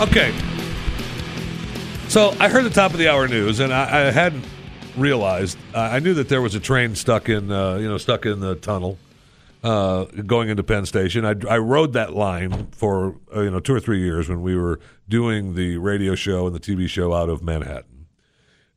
Okay, so I heard the top of the hour news, and I hadn't realized. I knew that there was a train stuck in the tunnel, going into Penn Station. I rode that line for 2 or 3 years when we were doing the radio show and the TV show out of Manhattan.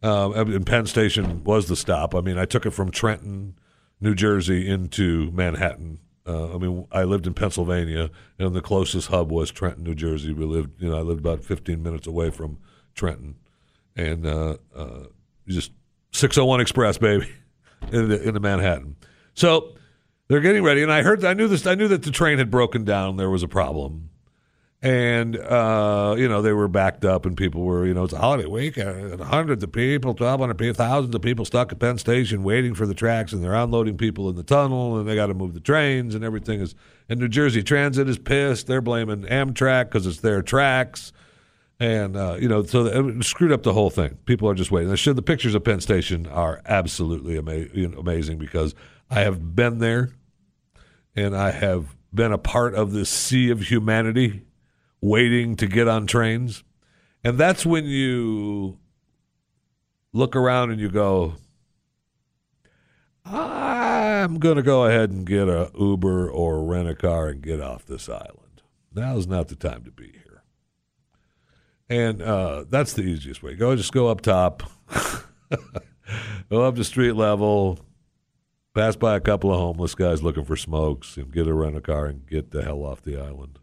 And Penn Station was the stop. I mean, I took it from Trenton, New Jersey, into Manhattan. I lived in Pennsylvania, and the closest hub was Trenton, New Jersey. I lived about 15 minutes away from Trenton, and just 601 Express, baby, into Manhattan. So they're getting ready, and I knew that the train had broken down. There was a problem, and they were backed up, and people were, it's a holiday week, hundreds of people, 1,200 people, thousands of people stuck at Penn Station waiting for the tracks, and they're unloading people in the tunnel, and they got to move the trains, and everything is. And New Jersey Transit is pissed; they're blaming Amtrak because it's their tracks, and so it screwed up the whole thing. People are just waiting. The pictures of Penn Station are absolutely amazing because I have been there, and I have been a part of this sea of humanity waiting to get on trains. And that's when you look around and you go, I'm going to go ahead and get a Uber or rent a car and get off this island. Now's not the time to be here. And that's the easiest way. Just go up top, go up to street level, pass by a couple of homeless guys looking for smokes, and get a rent a car and get the hell off the island.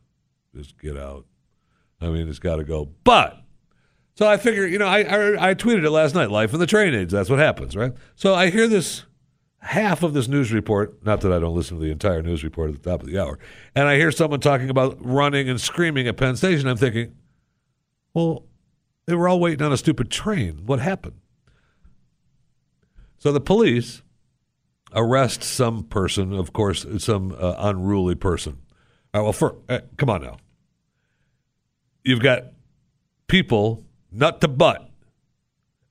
Just get out. I mean, it's got to go. But, so I figure, I tweeted it last night, life in the train aids. That's what happens, right? So I hear this, half of this news report, not that I don't listen to the entire news report at the top of the hour, and I hear someone talking about running and screaming at Penn Station. I'm thinking, well, they were all waiting on a stupid train. What happened? So the police arrest some person, of course, some unruly person. All right, well, come on now. You've got people nut to butt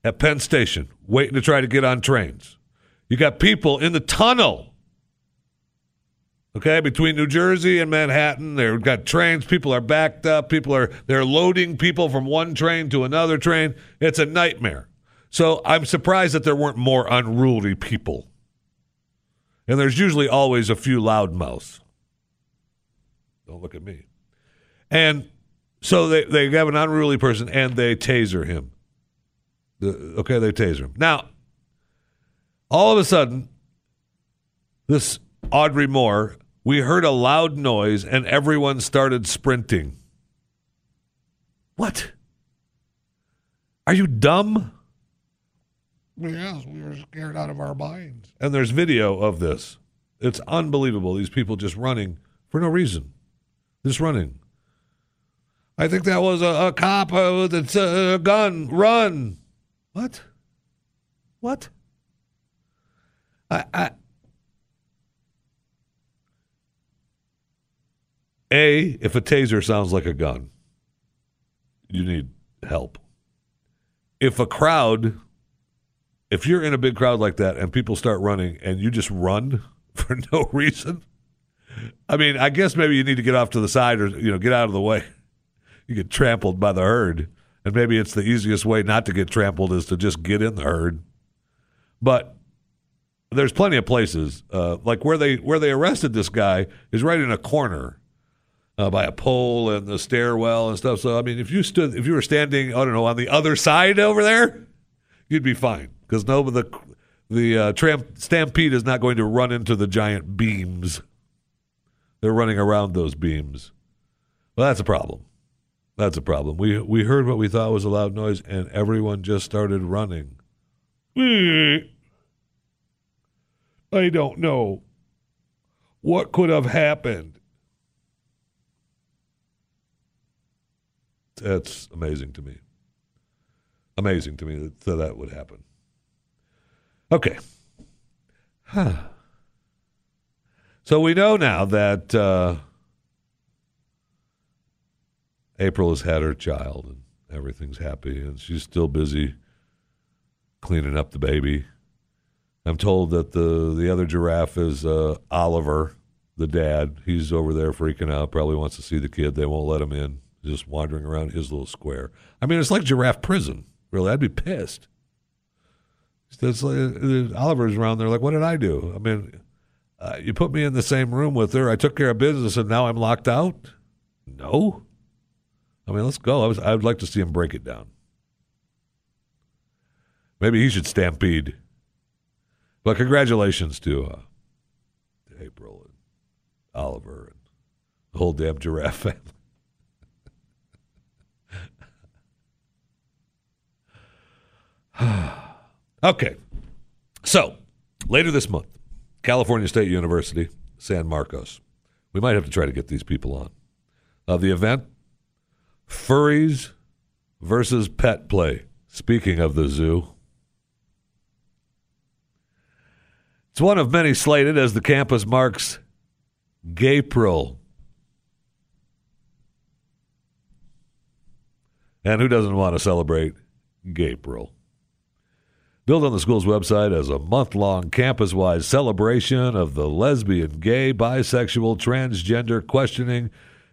at Penn Station waiting to try to get on trains. You got people in the tunnel, okay, between New Jersey and Manhattan. They've got trains. People are backed up. They're loading people from one train to another train. It's a nightmare. So I'm surprised that there weren't more unruly people. And there's usually always a few loudmouths. Don't look at me. And so they have an unruly person, and they taser him. They taser him. Now, all of a sudden, this Audrey Moore, we heard a loud noise, and everyone started sprinting. What? Are you dumb? Yes, we were scared out of our minds. And there's video of this. It's unbelievable, these people just running for no reason. Just running. I think that was a cop with a gun. Run. What? What? If a taser sounds like a gun, you need help. If you're in a big crowd like that and people start running and you just run for no reason, I mean, I guess maybe you need to get off to the side or, get out of the way. You get trampled by the herd. And maybe it's the easiest way not to get trampled is to just get in the herd. But there's plenty of places. Like where they arrested this guy is right in a corner by a pole and the stairwell and stuff. So, I mean, if you were standing, I don't know, on the other side over there, you'd be fine. Because the stampede is not going to run into the giant beams. They're running around those beams. Well, that's a problem. That's a problem. We heard what we thought was a loud noise, and everyone just started running. I don't know what could have happened. That's amazing to me. Amazing to me that that would happen. Okay. So we know now that April has had her child and everything's happy and she's still busy cleaning up the baby. I'm told that the other giraffe is Oliver, the dad. He's over there freaking out, probably wants to see the kid. They won't let him in, just wandering around his little square. I mean, it's like giraffe prison, really. I'd be pissed. It's like, Oliver's around there like, what did I do? I mean, you put me in the same room with her. I took care of business and now I'm locked out? No. I mean, let's go. I would like to see him break it down. Maybe he should stampede. But congratulations to April and Oliver and the whole damn giraffe family. Okay. So, later this month, California State University, San Marcos. We might have to try to get these people on. The event, Furries versus Pet Play. Speaking of the zoo. It's one of many slated as the campus marks Gapril. And who doesn't want to celebrate Gapril? Billed on the school's website as a month-long campus-wide celebration of the lesbian, gay, bisexual, transgender, questioning,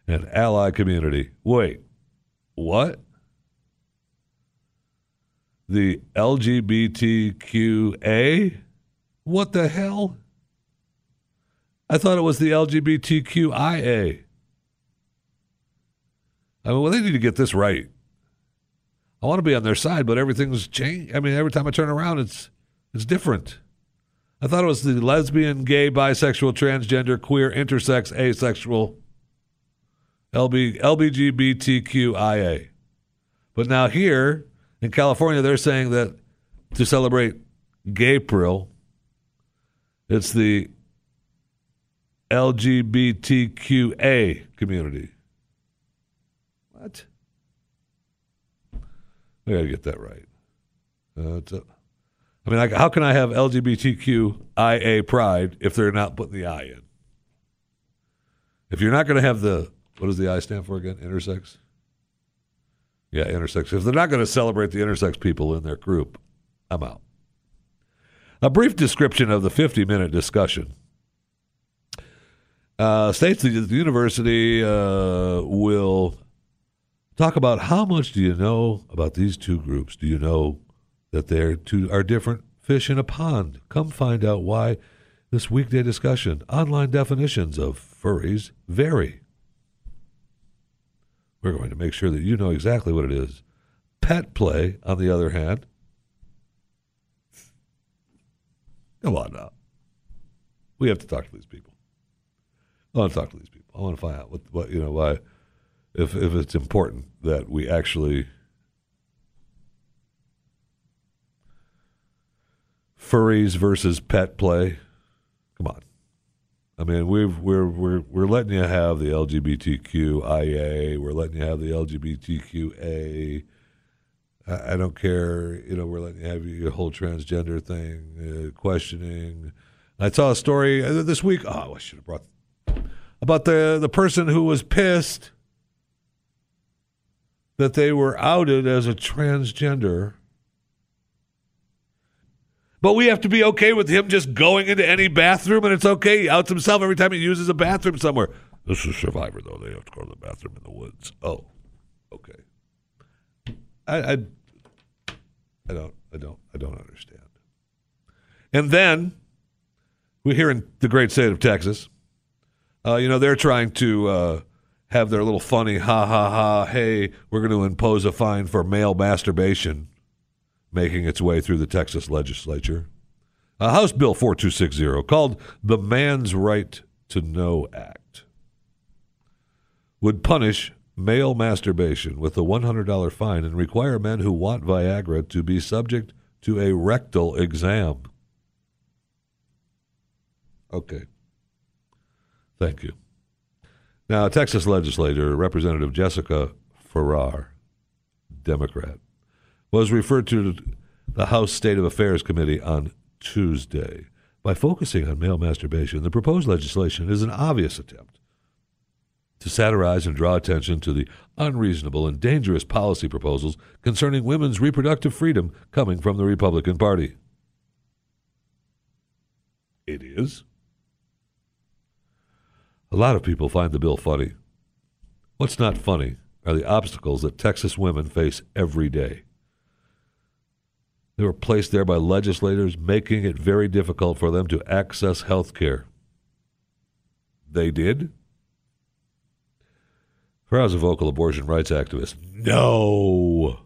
and ally community. Wait, what? The LGBTQA? What the hell? I thought it was the LGBTQIA. I mean, well, they need to get this right. I want to be on their side, but everything's changed. I mean, every time I turn around, it's different. I thought it was the lesbian, gay, bisexual, transgender, queer, intersex, asexual, LGBTQIA. But now here in California, they're saying that to celebrate Gapril, it's the LGBTQA community. What? I got to get that right. How can I have LGBTQIA pride if they're not putting the I in? If you're not going to have the, what does the I stand for again? Intersex? Yeah, intersex. If they're not going to celebrate the intersex people in their group, I'm out. A brief description of the 50-minute discussion states that the university will talk about how much do you know about these two groups? Do you know that they're two are different fish in a pond? Come find out why this weekday discussion. Online definitions of furries vary. We're going to make sure that you know exactly what it is. Pet play, on the other hand. Come on now. We have to talk to these people. I want to talk to these people. I want to find out why. If it's important that we actually furries versus pet play, come on. I mean, we're letting you have the LGBTQIA. We're letting you have the LGBTQA. I don't care, you know, we're letting you have your whole transgender thing, questioning. I saw a story this week, I should have brought, about the person who was pissed that they were outed as a transgender. But we have to be okay with him just going into any bathroom, and it's okay. He outs himself every time he uses a bathroom somewhere. This is Survivor, though. They have to go to the bathroom in the woods. Oh, okay. I don't understand. And then we here in the great state of Texas, you know, they're trying to have their little funny ha ha ha. Hey, we're going to impose a fine for male masturbation, making its way through the Texas legislature. House Bill 4260, called the Man's Right to Know Act, would punish male masturbation with a $100 fine and require men who want Viagra to be subject to a rectal exam. Okay. Thank you. Now, Texas legislator Representative Jessica Farrar, Democrat, was referred to the House State of Affairs Committee on Tuesday. By focusing on male masturbation, the proposed legislation is an obvious attempt to satirize and draw attention to the unreasonable and dangerous policy proposals concerning women's reproductive freedom coming from the Republican Party. It is. A lot of people find the bill funny. What's not funny are the obstacles that Texas women face every day. They were placed there by legislators, making it very difficult for them to access health care. They did. Farrar's a vocal abortion rights activist. No!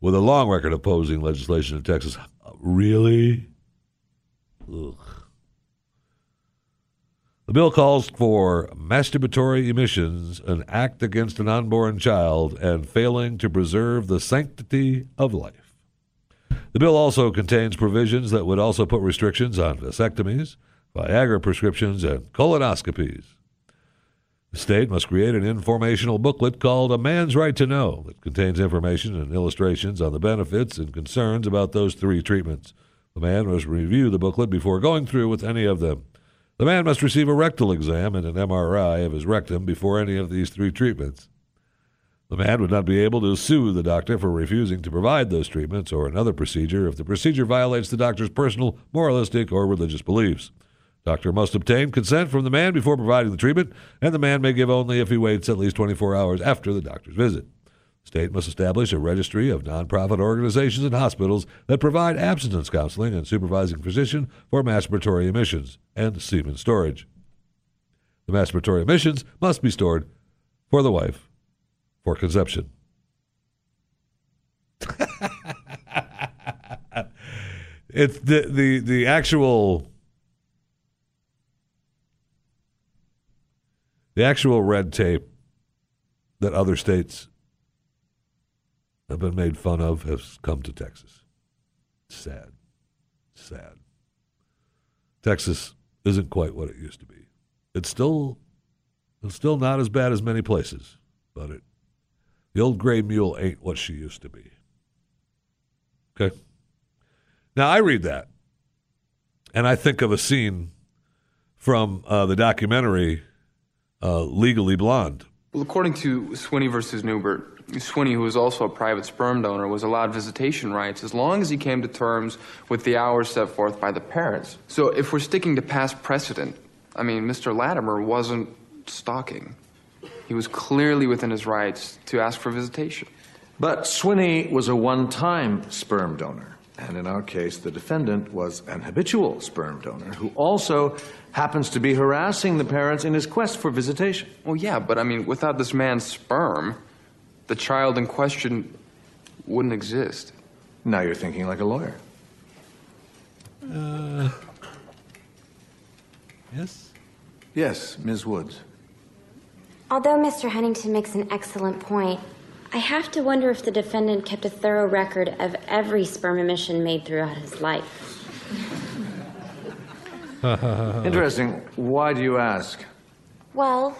With a long record opposing legislation in Texas. Really? Ugh. The bill calls for masturbatory emissions, an act against an unborn child, and failing to preserve the sanctity of life. The bill also contains provisions that would also put restrictions on vasectomies, Viagra prescriptions, and colonoscopies. The state must create an informational booklet called A Man's Right to Know that contains information and illustrations on the benefits and concerns about those three treatments. The man must review the booklet before going through with any of them. The man must receive a rectal exam and an MRI of his rectum before any of these three treatments. The man would not be able to sue the doctor for refusing to provide those treatments or another procedure if the procedure violates the doctor's personal, moralistic, or religious beliefs. Doctor must obtain consent from the man before providing the treatment, and the man may give only if he waits at least 24 hours after the doctor's visit. The state must establish a registry of nonprofit organizations and hospitals that provide abstinence counseling and supervising physician for masturbatory emissions and semen storage. The masturbatory emissions must be stored for the wife for conception. It's the actual... The actual red tape that other states have been made fun of has come to Texas. Sad. Sad. Texas isn't quite what it used to be. It's still not as bad as many places, but the old gray mule ain't what she used to be. Okay? Now, I read that, and I think of a scene from the documentary... Legally Blonde. Well, according to Swinney versus Newbert, Swinney, who was also a private sperm donor, was allowed visitation rights as long as he came to terms with the hours set forth by the parents. So if we're sticking to past precedent, I mean, Mr. Latimer wasn't stalking. He was clearly within his rights to ask for visitation. But Swinney was a one-time sperm donor. And in our case, the defendant was an habitual sperm donor who also happens to be harassing the parents in his quest for visitation. Well, yeah, but I mean, without this man's sperm, the child in question wouldn't exist. Now you're thinking like a lawyer. Yes? Yes, Ms. Woods. Although Mr. Huntington makes an excellent point, I have to wonder if the defendant kept a thorough record of every sperm emission made throughout his life. Interesting. Why do you ask? Well,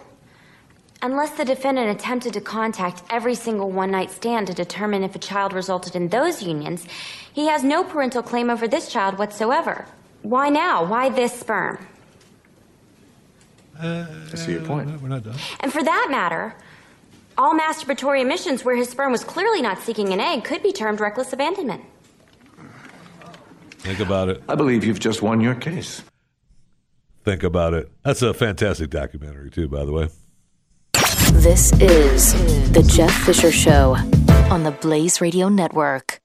unless the defendant attempted to contact every single one-night stand to determine if a child resulted in those unions, he has no parental claim over this child whatsoever. Why now? Why this sperm? I see your point. We're not done. And for that matter, all masturbatory emissions where his sperm was clearly not seeking an egg could be termed reckless abandonment. Think about it. I believe you've just won your case. Think about it. That's a fantastic documentary, too, by the way. This is The Jeff Fisher Show on the Blaze Radio Network.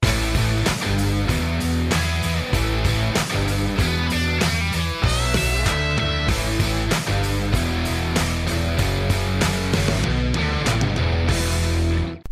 In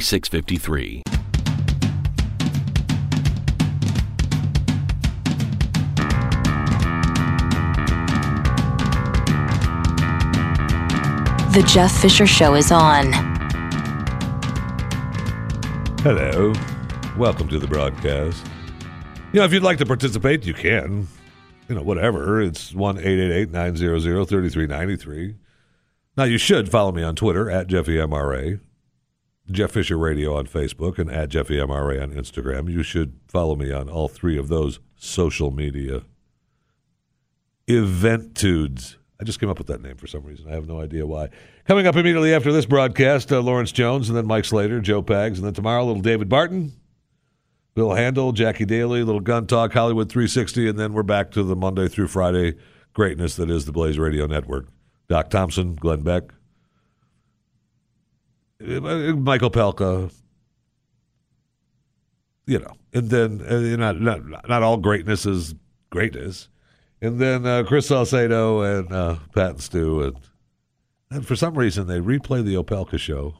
653. The Jeff Fisher Show is on. Hello. Welcome to the broadcast. You know, if you'd like to participate, you can. You know, whatever. It's 1-888-900-3393. Now, you should follow me on Twitter, at JeffyMRA. Jeff Fisher Radio on Facebook and at Jeffy MRA on Instagram. You should follow me on all three of those social media. Eventudes. I just came up with that name for some reason. I have no idea why. Coming up immediately after this broadcast, Lawrence Jones, and then Mike Slater, Joe Pags, and then tomorrow, little David Barton, Bill Handel, Jackie Daly, little Gun Talk, Hollywood 360, and then we're back to the Monday through Friday greatness that is the Blaze Radio Network. Doc Thompson, Glenn Beck, Michael Pelka, you know, and then not all greatness is greatness, and then Chris Salcedo and Pat and Stu, and for some reason they replay the Opelka show.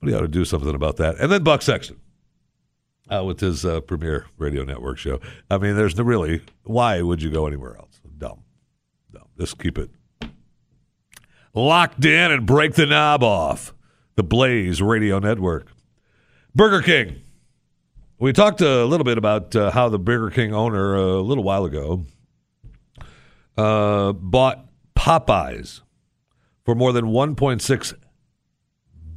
We ought to do something about that. And then Buck Sexton with his premier radio network show. I mean, there's no really, why would you go anywhere else? Dumb. Just keep it locked in and break the knob off. The Blaze Radio Network. Burger King. We talked a little bit about how the Burger King owner a little while ago bought Popeyes for more than $1.6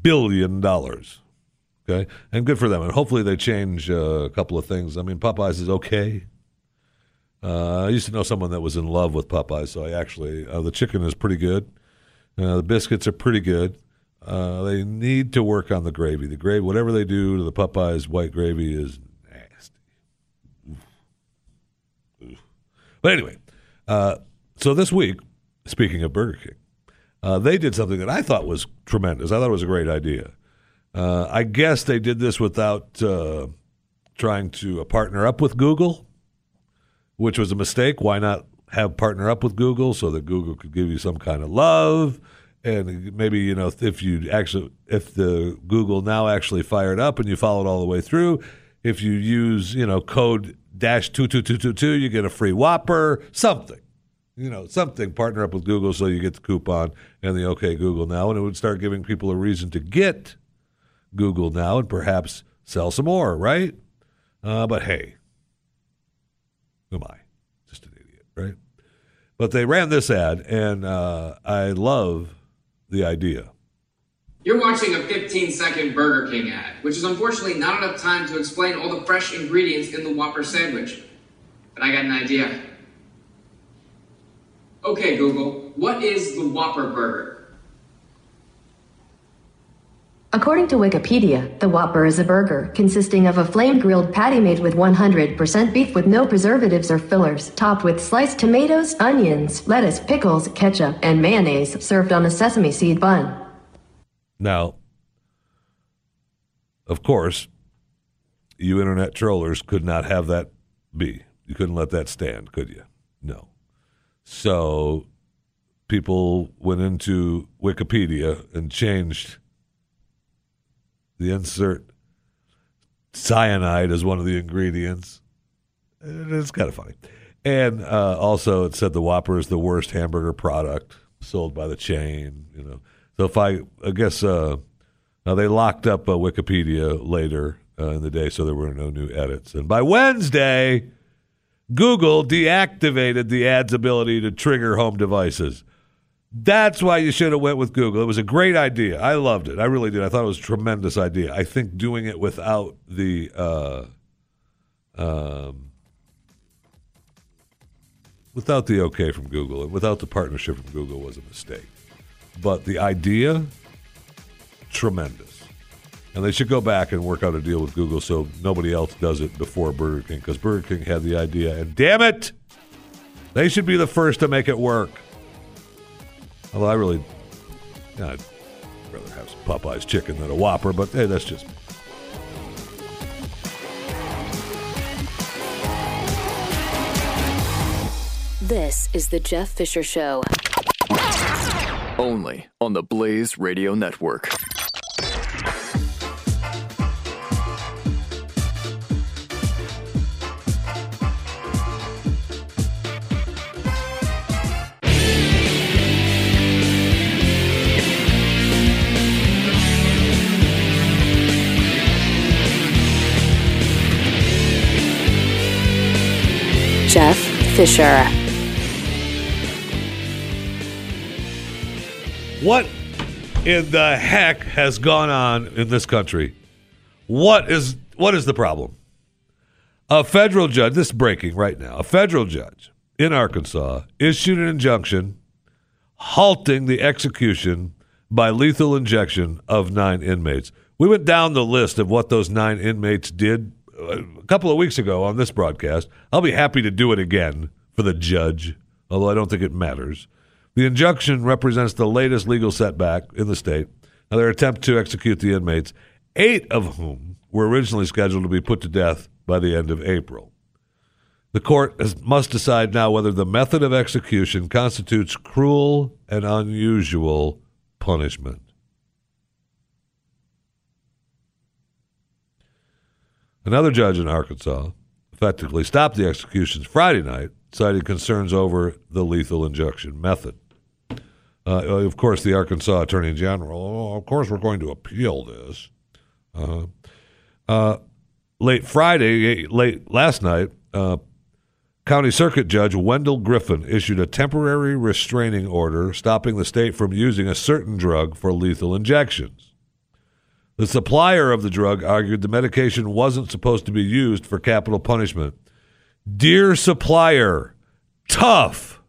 billion. Okay? And good for them. And hopefully they change a couple of things. I mean, Popeyes is okay. I used to know someone that was in love with Popeyes, so I actually, the chicken is pretty good. The biscuits are pretty good. They need to work on the gravy. The gravy, whatever they do to the Popeyes white gravy, is nasty. Oof. But anyway, so this week, speaking of Burger King, they did something that I thought was tremendous. I thought it was a great idea. I guess they did this without trying to partner up with Google, which was a mistake. Why not have partner up with Google so that Google could give you some kind of love? And maybe, you know, if the Google now actually fired up and you follow it all the way through, if you use, you know, code -22222, you get a free Whopper, something, you know, something, partner up with Google so you get the coupon and the OK Google Now. And it would start giving people a reason to get Google Now and perhaps sell some more, right? But hey, who am I? Just an idiot, right? But they ran this ad, and I love the idea. You're watching a 15-second Burger King ad, which is unfortunately not enough time to explain all the fresh ingredients in the Whopper sandwich. But I got an idea. Okay, Google, what is the Whopper burger? According to Wikipedia, the Whopper is a burger consisting of a flame grilled patty made with 100% beef with no preservatives or fillers, topped with sliced tomatoes, onions, lettuce, pickles, ketchup, and mayonnaise, served on a sesame seed bun. Now, of course, you internet trollers could not have that be. You couldn't let that stand, could you? No. So people went into Wikipedia and changed the insert cyanide as one of the ingredients. It's kind of funny. And also it said the Whopper is the worst hamburger product sold by the chain, you know. So if I guess now they locked up Wikipedia later in the day, so there were no new edits. And by Wednesday, Google deactivated the ad's ability to trigger home devices. That's why you should have went with Google. It was a great idea. I loved it. I really did. I thought it was a tremendous idea. I think doing it without the without the okay from Google and without the partnership from Google was a mistake. But the idea, tremendous. And they should go back and work out a deal with Google so nobody else does it before Burger King, because Burger King had the idea. And damn it, they should be the first to make it work. Although I'd rather have some Popeyes chicken than a Whopper, but hey, that's just me. This is the Jeff Fisher Show. Only on the Blaze Radio Network. Jeff Fisher. What in the heck has gone on in this country? What is the problem? A federal judge, this is breaking right now, a federal judge in Arkansas issued an injunction halting the execution by lethal injection of 9 inmates. We went down the list of what those 9 inmates did a couple of weeks ago on this broadcast. I'll be happy to do it again for the judge, although I don't think it matters. The injunction represents the latest legal setback in the state. Now, their attempt to execute the inmates, 8 of whom were originally scheduled to be put to death by the end of April. The court must decide now whether the method of execution constitutes cruel and unusual punishment. Another judge in Arkansas effectively stopped the executions Friday night, citing concerns over the lethal injection method. Of course, the Arkansas Attorney General, of course, we're going to appeal this. Late last night, County Circuit Judge Wendell Griffin issued a temporary restraining order stopping the state from using a certain drug for lethal injections. The supplier of the drug argued the medication wasn't supposed to be used for capital punishment. Dear supplier, tough.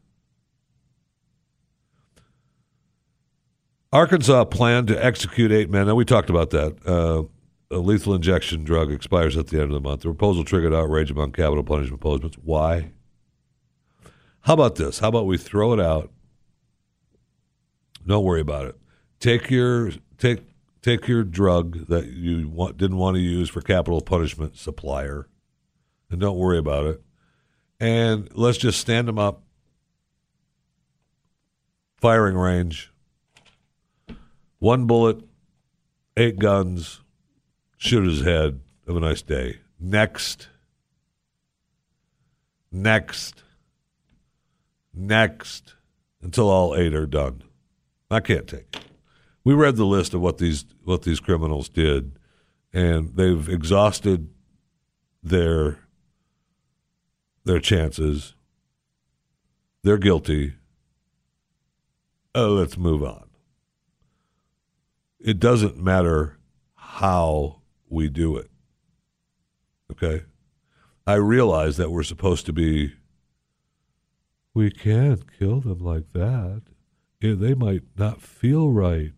Arkansas planned to execute 8 men. Now, we talked about that. A lethal injection drug expires at the end of the month. The proposal triggered outrage among capital punishment opponents. Why? How about this? How about we throw it out? Don't worry about it. Take your drug that you didn't want to use for capital punishment, supplier, and don't worry about it. And let's just stand them up, firing range, 1 bullet, 8 guns, shoot his head, have a nice day. Next, until all 8 are done. I can't take it. We read the list of what these criminals did, and they've exhausted their chances. They're guilty. Let's move on. It doesn't matter how we do it. Okay? I realize that we're supposed to be, we can't kill them like that. They might not feel right.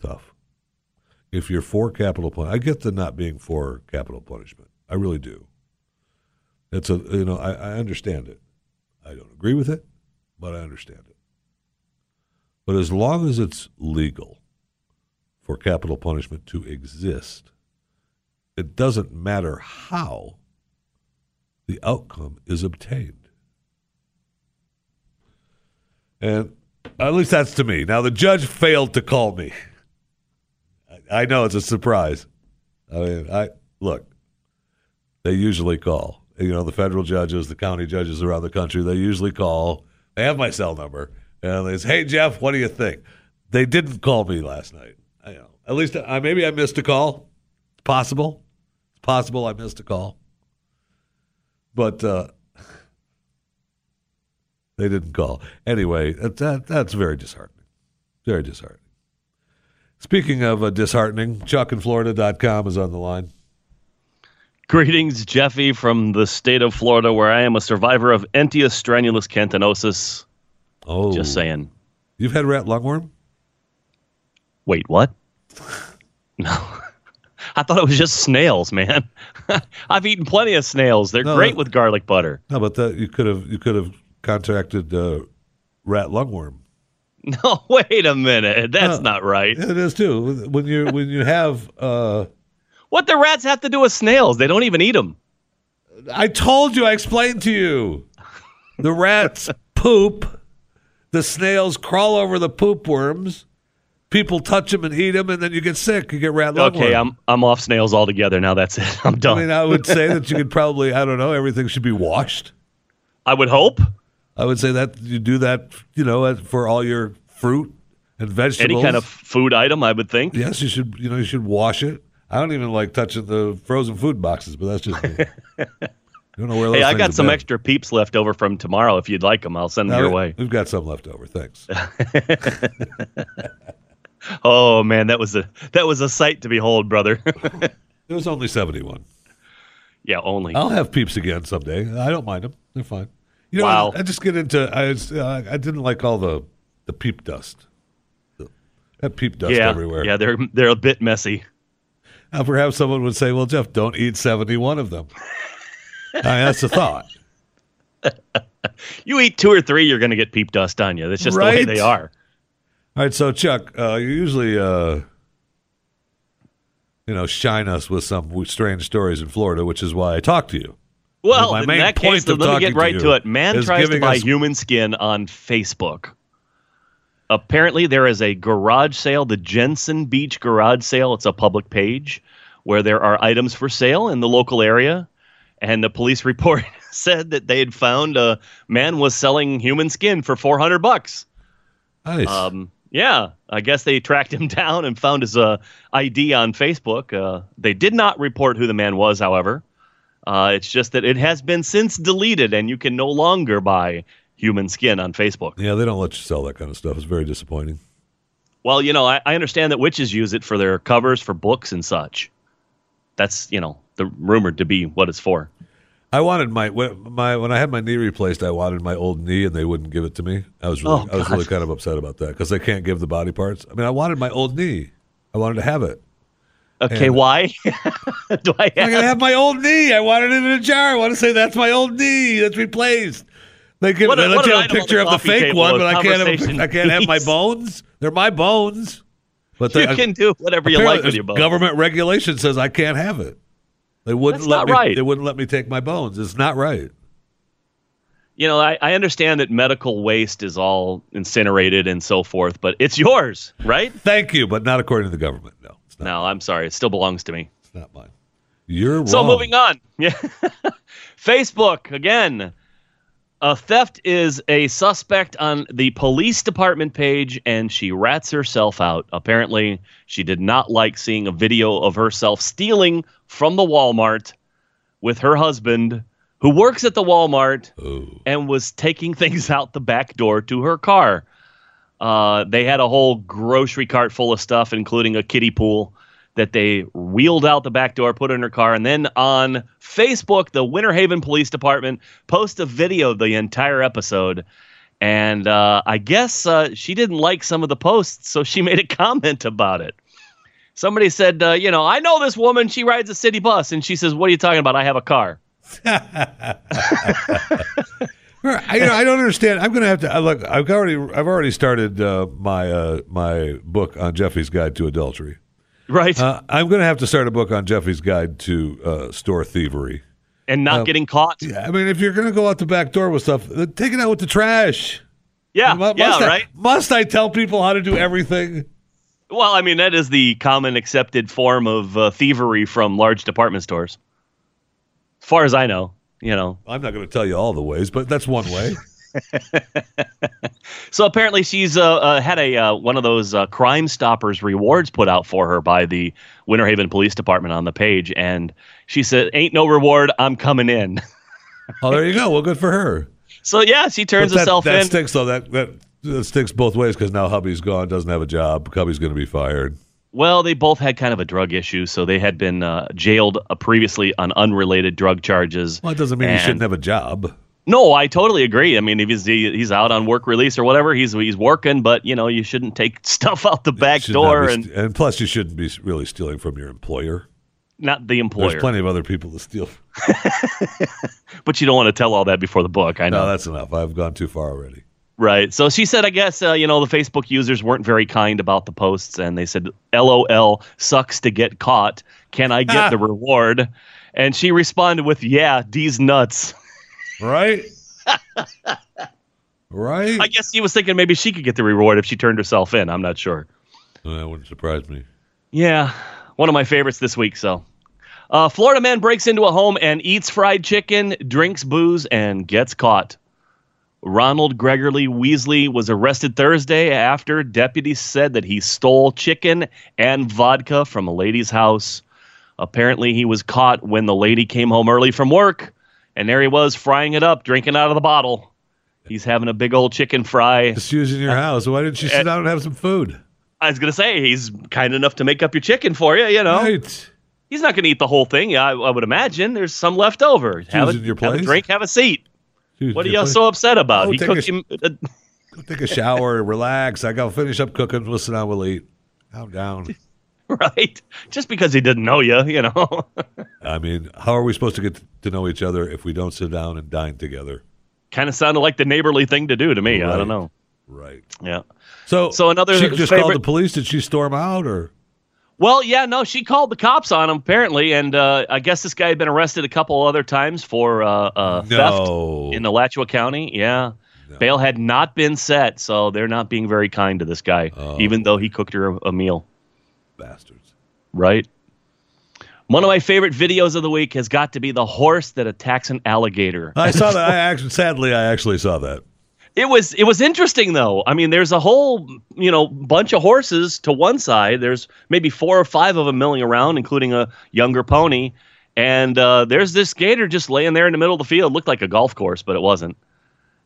tough. If you're for capital punishment, I get the not being for capital punishment. I really do. It's a, you know, I understand it. I don't agree with it, but I understand it. But as long as it's legal for capital punishment to exist, it doesn't matter how the outcome is obtained. And at least that's to me. Now, the judge failed to call me. I know it's a surprise. I mean, look, they usually call. You know, the federal judges, the county judges around the country, they usually call. They have my cell number. And they say, hey, Jeff, what do you think? They didn't call me last night. I know. At least maybe I missed a call. It's possible. It's possible I missed a call. But they didn't call. Anyway, that's very disheartening. Very disheartening. Speaking of disheartening, ChuckinFlorida.com is on the line. Greetings, Jeffy, from the state of Florida, where I am a survivor of Entia stranulus cantinosis. Oh. Just saying. You've had rat lungworm? Wait, what? No. I thought it was just snails, man. I've eaten plenty of snails. They're great with garlic butter. No, but you could have contracted rat lungworm. No, wait a minute. That's not right. It is too. When you have what do rats have to do with snails? They don't even eat them. I told you. I explained to you. The rats poop. The snails crawl over the poop worms. People touch them and eat them, and then you get sick. You get rat lungworm. Okay, I'm off snails altogether now. That's it. I'm done. I mean, I would say that you could probably, I don't know, everything should be washed. I would hope. I would say that you do that, you know, for all your fruit and vegetables. Any kind of food item, I would think. Yes, you should. You know, you should wash it. I don't even like touching the frozen food boxes, but that's just me. You don't know where those hey, I got some extra peeps left over from tomorrow. If you'd like them, I'll send them your way. We've got some left over. Thanks. Oh man, that was a sight to behold, brother. It was only 71. Yeah, only. I'll have peeps again someday. I don't mind them. They're fine. You know, wow. I just get into I didn't like all the peep dust. That peep dust everywhere. Yeah, they're a bit messy. Now, perhaps someone would say, "Well, Jeff, don't eat 71 of them." I mean, that's a thought. You eat 2 or 3, you're going to get peep dust on you. That's just right? The way they are. All right, so Chuck, you usually, you know, shine us with some strange stories in Florida, which is why I talk to you. Well, in that case, let me get right to it. Man tries to buy human skin on Facebook. Apparently, there is a garage sale, the Jensen Beach garage sale. It's a public page where there are items for sale in the local area. And the police report said that they had found a man was selling human skin for $400. Nice. Yeah, I guess they tracked him down and found his ID on Facebook. They did not report who the man was, however. It's just that it has been since deleted, and you can no longer buy human skin on Facebook. Yeah, they don't let you sell that kind of stuff. It's very disappointing. Well, you know, I understand that witches use it for their covers for books and such. That's, you know, the rumored to be what it's for. I wanted when I had my knee replaced, I wanted my old knee, and they wouldn't give it to me. I was really kind of upset about that because they can't give the body parts. I mean, I wanted my old knee. I wanted to have it. Okay, and why? Do I have? I gotta have my old knee. I wanted it in a jar. I want to say that's my old knee. That's replaced. They let you have a picture of the fake one, but I can't have my bones. They're my bones. But you can do whatever you like with your bones. Government regulation says I can't have it. They wouldn't let me take my bones. It's not right. You know, I understand that medical waste is all incinerated and so forth, but it's yours, right? Thank you, but not according to the government. No. No, I'm sorry. It still belongs to me. It's not mine. You're wrong. So moving on. Yeah. Facebook, again. A theft is a suspect on the police department page, and she rats herself out. Apparently, she did not like seeing a video of herself stealing from the Walmart with her husband, who works at the Walmart, and was taking things out the back door to her car. They had a whole grocery cart full of stuff, including a kiddie pool, that they wheeled out the back door, put in her car. And then on Facebook, the Winter Haven Police Department posts a video of the entire episode. And I guess she didn't like some of the posts, so she made a comment about it. Somebody said, you know, I know this woman. She rides a city bus. And she says, what are you talking about? I have a car. I don't understand. I'm going to have to look. I've already started my book on Jeffy's Guide to Adultery. Right. I'm going to have to start a book on Jeffy's Guide to Store Thievery. And not getting caught. Yeah, I mean, if you're going to go out the back door with stuff, take it out with the trash. Yeah, Must I tell people how to do everything? Well, I mean, that is the common accepted form of thievery from large department stores. As far as I know, you know. I'm not going to tell you all the ways, but that's one way. So apparently she's had a one of those Crime Stoppers rewards put out for her by the Winter Haven Police Department on the page, and she said, ain't no reward, I'm coming in. Oh, there you go. Well, good for her. So, yeah, she turns herself in. That stinks, though. That stinks both ways because now hubby's gone, doesn't have a job. Hubby's going to be fired. Well, they both had kind of a drug issue, so they had been jailed previously on unrelated drug charges. Well, it doesn't mean you shouldn't have a job. No, I totally agree. I mean, if he's out on work release or whatever, he's working, but, you know, you shouldn't take stuff out the back door. And plus, you shouldn't be really stealing from your employer. Not the employer. There's plenty of other people to steal from. But you don't want to tell all that before the book, I know. No, that's enough. I've gone too far already. Right. So she said, I guess, you know, the Facebook users weren't very kind about the posts, and they said, LOL, sucks to get caught. Can I get the reward? And she responded with, yeah, D's nuts. Right? Right? I guess he was thinking maybe she could get the reward if she turned herself in. I'm not sure. That wouldn't surprise me. Yeah. One of my favorites this week, so. Florida man breaks into a home and eats fried chicken, drinks booze, and gets caught. Ronald Gregory Weasley was arrested Thursday after deputies said that he stole chicken and vodka from a lady's house. Apparently, he was caught when the lady came home early from work, and there he was frying it up, drinking out of the bottle. He's having a big old chicken fry. Just using your house. Why didn't you sit down and have some food? I was going to say, he's kind enough to make up your chicken for you, you know. Right. He's not going to eat the whole thing, I would imagine. There's some left over. Have a drink, have a seat. What are y'all so upset about? He cooked him. Take a shower, relax. I gotta finish up cooking. Listen, I will eat. I'm down. Right? Just because he didn't know you know. I mean, how are we supposed to get to know each other if we don't sit down and dine together? Kind of sounded like the neighborly thing to do to me. Right. I don't know. Right. Yeah. So another. She just called the police. Did she storm out or? Well, yeah, no, she called the cops on him, apparently, and I guess this guy had been arrested a couple other times for theft in Alachua County. Yeah. No. Bail had not been set, so they're not being very kind to this guy, even though he cooked her a meal. Bastards. Right. One of my favorite videos of the week has got to be the horse that attacks an alligator. I saw that. I actually saw that. It was interesting, though. I mean, there's a whole, you know, bunch of horses to one side. There's maybe 4 or 5 of them milling around, including a younger pony. And there's this gator just laying there in the middle of the field. It looked like a golf course, but it wasn't.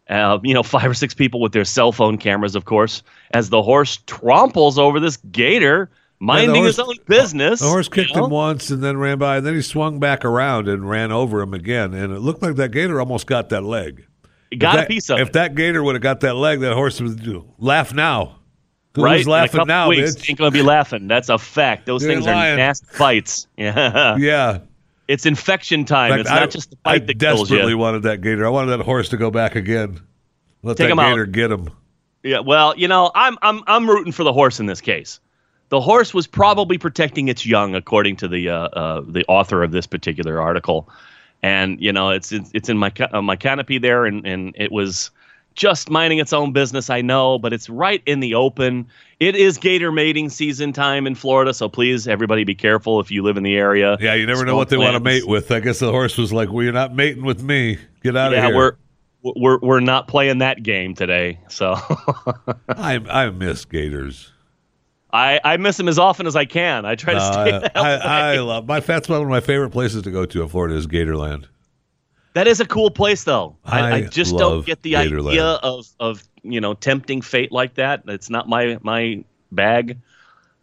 You know, 5 or 6 people with their cell phone cameras, of course, as the horse tromples over this gator, minding his own business. The horse kicked him once and then ran by, and then he swung back around and ran over him again. And it looked like that gator almost got that leg. Got a piece of it. If that gator would have got that leg, that horse would laugh now. Right? Who's laughing now, weeks, bitch? Ain't going to be laughing. That's a fact. Those things are nasty bites. Yeah. Yeah. It's infection time. Fact, it's not just the bite that kills you. I desperately wanted that gator. I wanted that horse to go back again. Let that gator get him. Yeah. Well, you know, I'm rooting for the horse in this case. The horse was probably protecting its young, according to the author of this particular article. And, you know, it's in my canopy there, and it was just minding its own business, I know, but it's right in the open. It is gator mating season time in Florida, so please, everybody, be careful if you live in the area. Yeah, you never know what they want to mate with. I guess the horse was like, well, you're not mating with me. Get out of here. Yeah, we're not playing that game today. So I miss gators. I miss them as often as I can. I try to stay that way. That's one of my favorite places to go to in Florida is Gatorland. That is a cool place, though. I just don't get the idea of, you know, tempting fate like that. It's not my bag.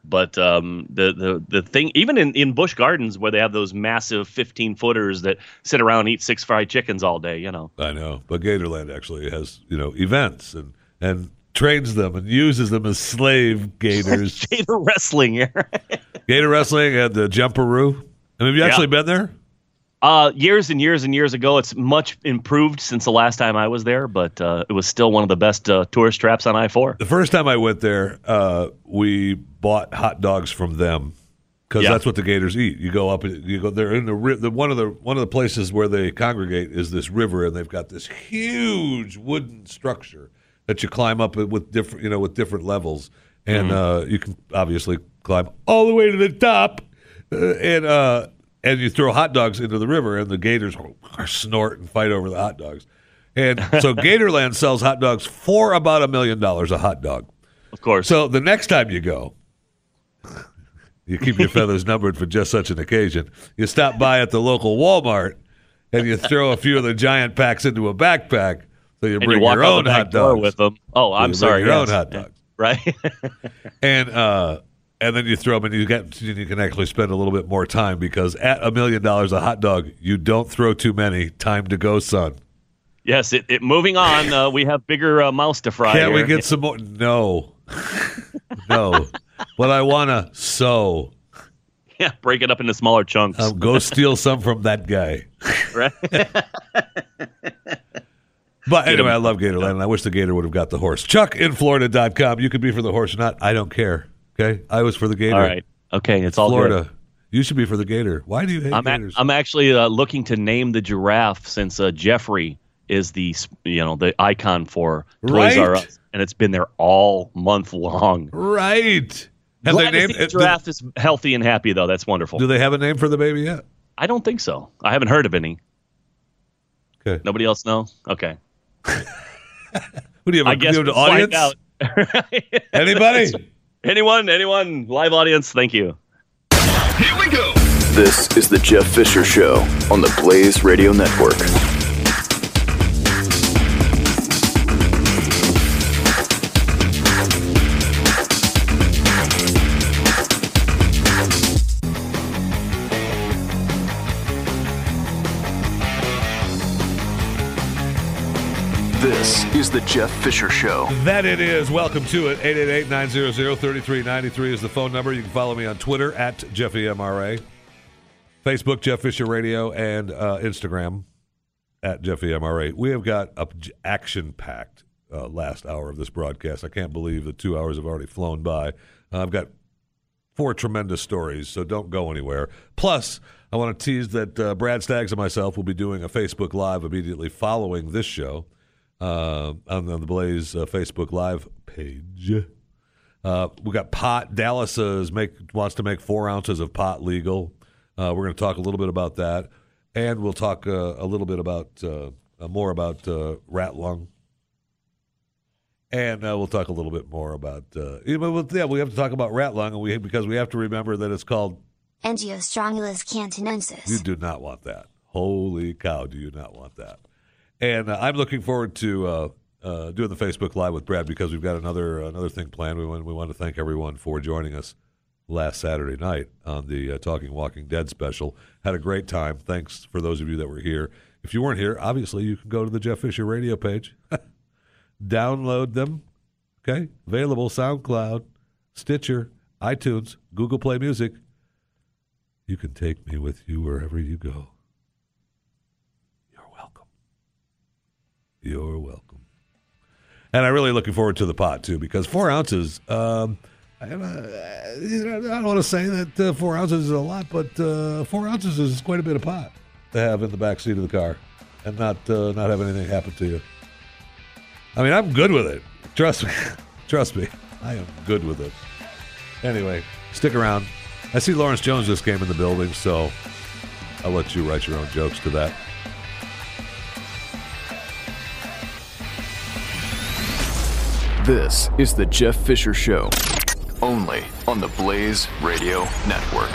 But the thing, even in Busch Gardens, where they have those massive 15-footers that sit around and eat six fried chickens all day, you know. I know, but Gatorland actually has, you know, events and trains them and uses them as slave gators. Gator wrestling. Gator wrestling at the Jumperoo. I mean, have you actually been there? Years and years and years ago. It's much improved since the last time I was there, but it was still one of the best tourist traps on I-4. The first time I went there, we bought hot dogs from them because that's what the gators eat. You go up, and you go. They're in the one of the places where they congregate is this river, and they've got this huge wooden structure that you climb up with different, you know, with different levels, and you can obviously climb all the way to the top, And you throw hot dogs into the river, and the gators snort and fight over the hot dogs. And so Gatorland sells hot dogs for about $1 million a hot dog. Of course. So the next time you go, you keep your feathers numbered for just such an occasion. You stop by at the local Walmart, and you throw a few of the giant packs into a backpack, so you bring your own hot dogs with them. Oh, I'm sorry, your own hot dogs, right? And then you throw them, and you can actually spend a little bit more time, because at $1 million a hot dog, you don't throw too many. Time to go, son. Yes. Moving on, we have bigger mouse to fry. Can't we get some more? No. No. But I want to sow. Yeah, break it up into smaller chunks. Go steal some from that guy. Right. But anyway, I love Gatorland, and I wish the gator would have got the horse. ChuckinFlorida.com. You could be for the horse or not. I don't care. Okay, I was for the gator. All right. Okay, it's all Florida. Good. You should be for the gator. Why do you hate gators? I'm actually looking to name the giraffe, since Jeffrey is the icon for Toys R Us, and it's been there all month long. Right. Have they named it? The giraffe is healthy and happy, though. That's wonderful. Do they have a name for the baby yet? I don't think so. I haven't heard of any. Okay. Nobody else know? Okay. What do you have? Do you have an audience? Out. Anybody? Anyone, live audience, thank you. Here we go. This is the Jeff Fisher Show on the Blaze Radio Network. This is the Jeff Fisher Show. That it is. Welcome to it. 888-900-3393 is the phone number. You can follow me on Twitter at JeffyMRA, Facebook, Jeff Fisher Radio, and Instagram at JeffyMRA. We have got an action-packed last hour of this broadcast. I can't believe the 2 hours have already flown by. I've got 4 tremendous stories, so don't go anywhere. Plus, I want to tease that Brad Staggs and myself will be doing a Facebook Live immediately following this show. On the Blaze Facebook Live page. We got pot. Dallas wants to make 4 ounces of pot legal. We're going to talk a little bit about that. And we'll talk a little bit about more about rat lung. And we'll talk a little bit more about... we have to talk about rat lung because we have to remember that it's called... Entia stranulus cantinosis. You do not want that. Holy cow, do you not want that. And I'm looking forward to doing the Facebook Live with Brad, because we've got another thing planned. We want to thank everyone for joining us last Saturday night on the Talking Walking Dead special. Had a great time. Thanks for those of you that were here. If you weren't here, obviously you can go to the Jeff Fisher Radio page. Download them. Okay? Available SoundCloud, Stitcher, iTunes, Google Play Music. You can take me with you wherever you go. You're welcome. And I'm really looking forward to the pot, too, because 4 ounces, I don't want to say that 4 ounces is a lot, but 4 ounces is quite a bit of pot to have in the back seat of the car and not have anything happen to you. I mean, I'm good with it. Trust me. Trust me. I am good with it. Anyway, stick around. I see Lawrence Jones just came in the building, so I'll let you write your own jokes to that. This is the Jeff Fisher Show, only on the Blaze Radio Network.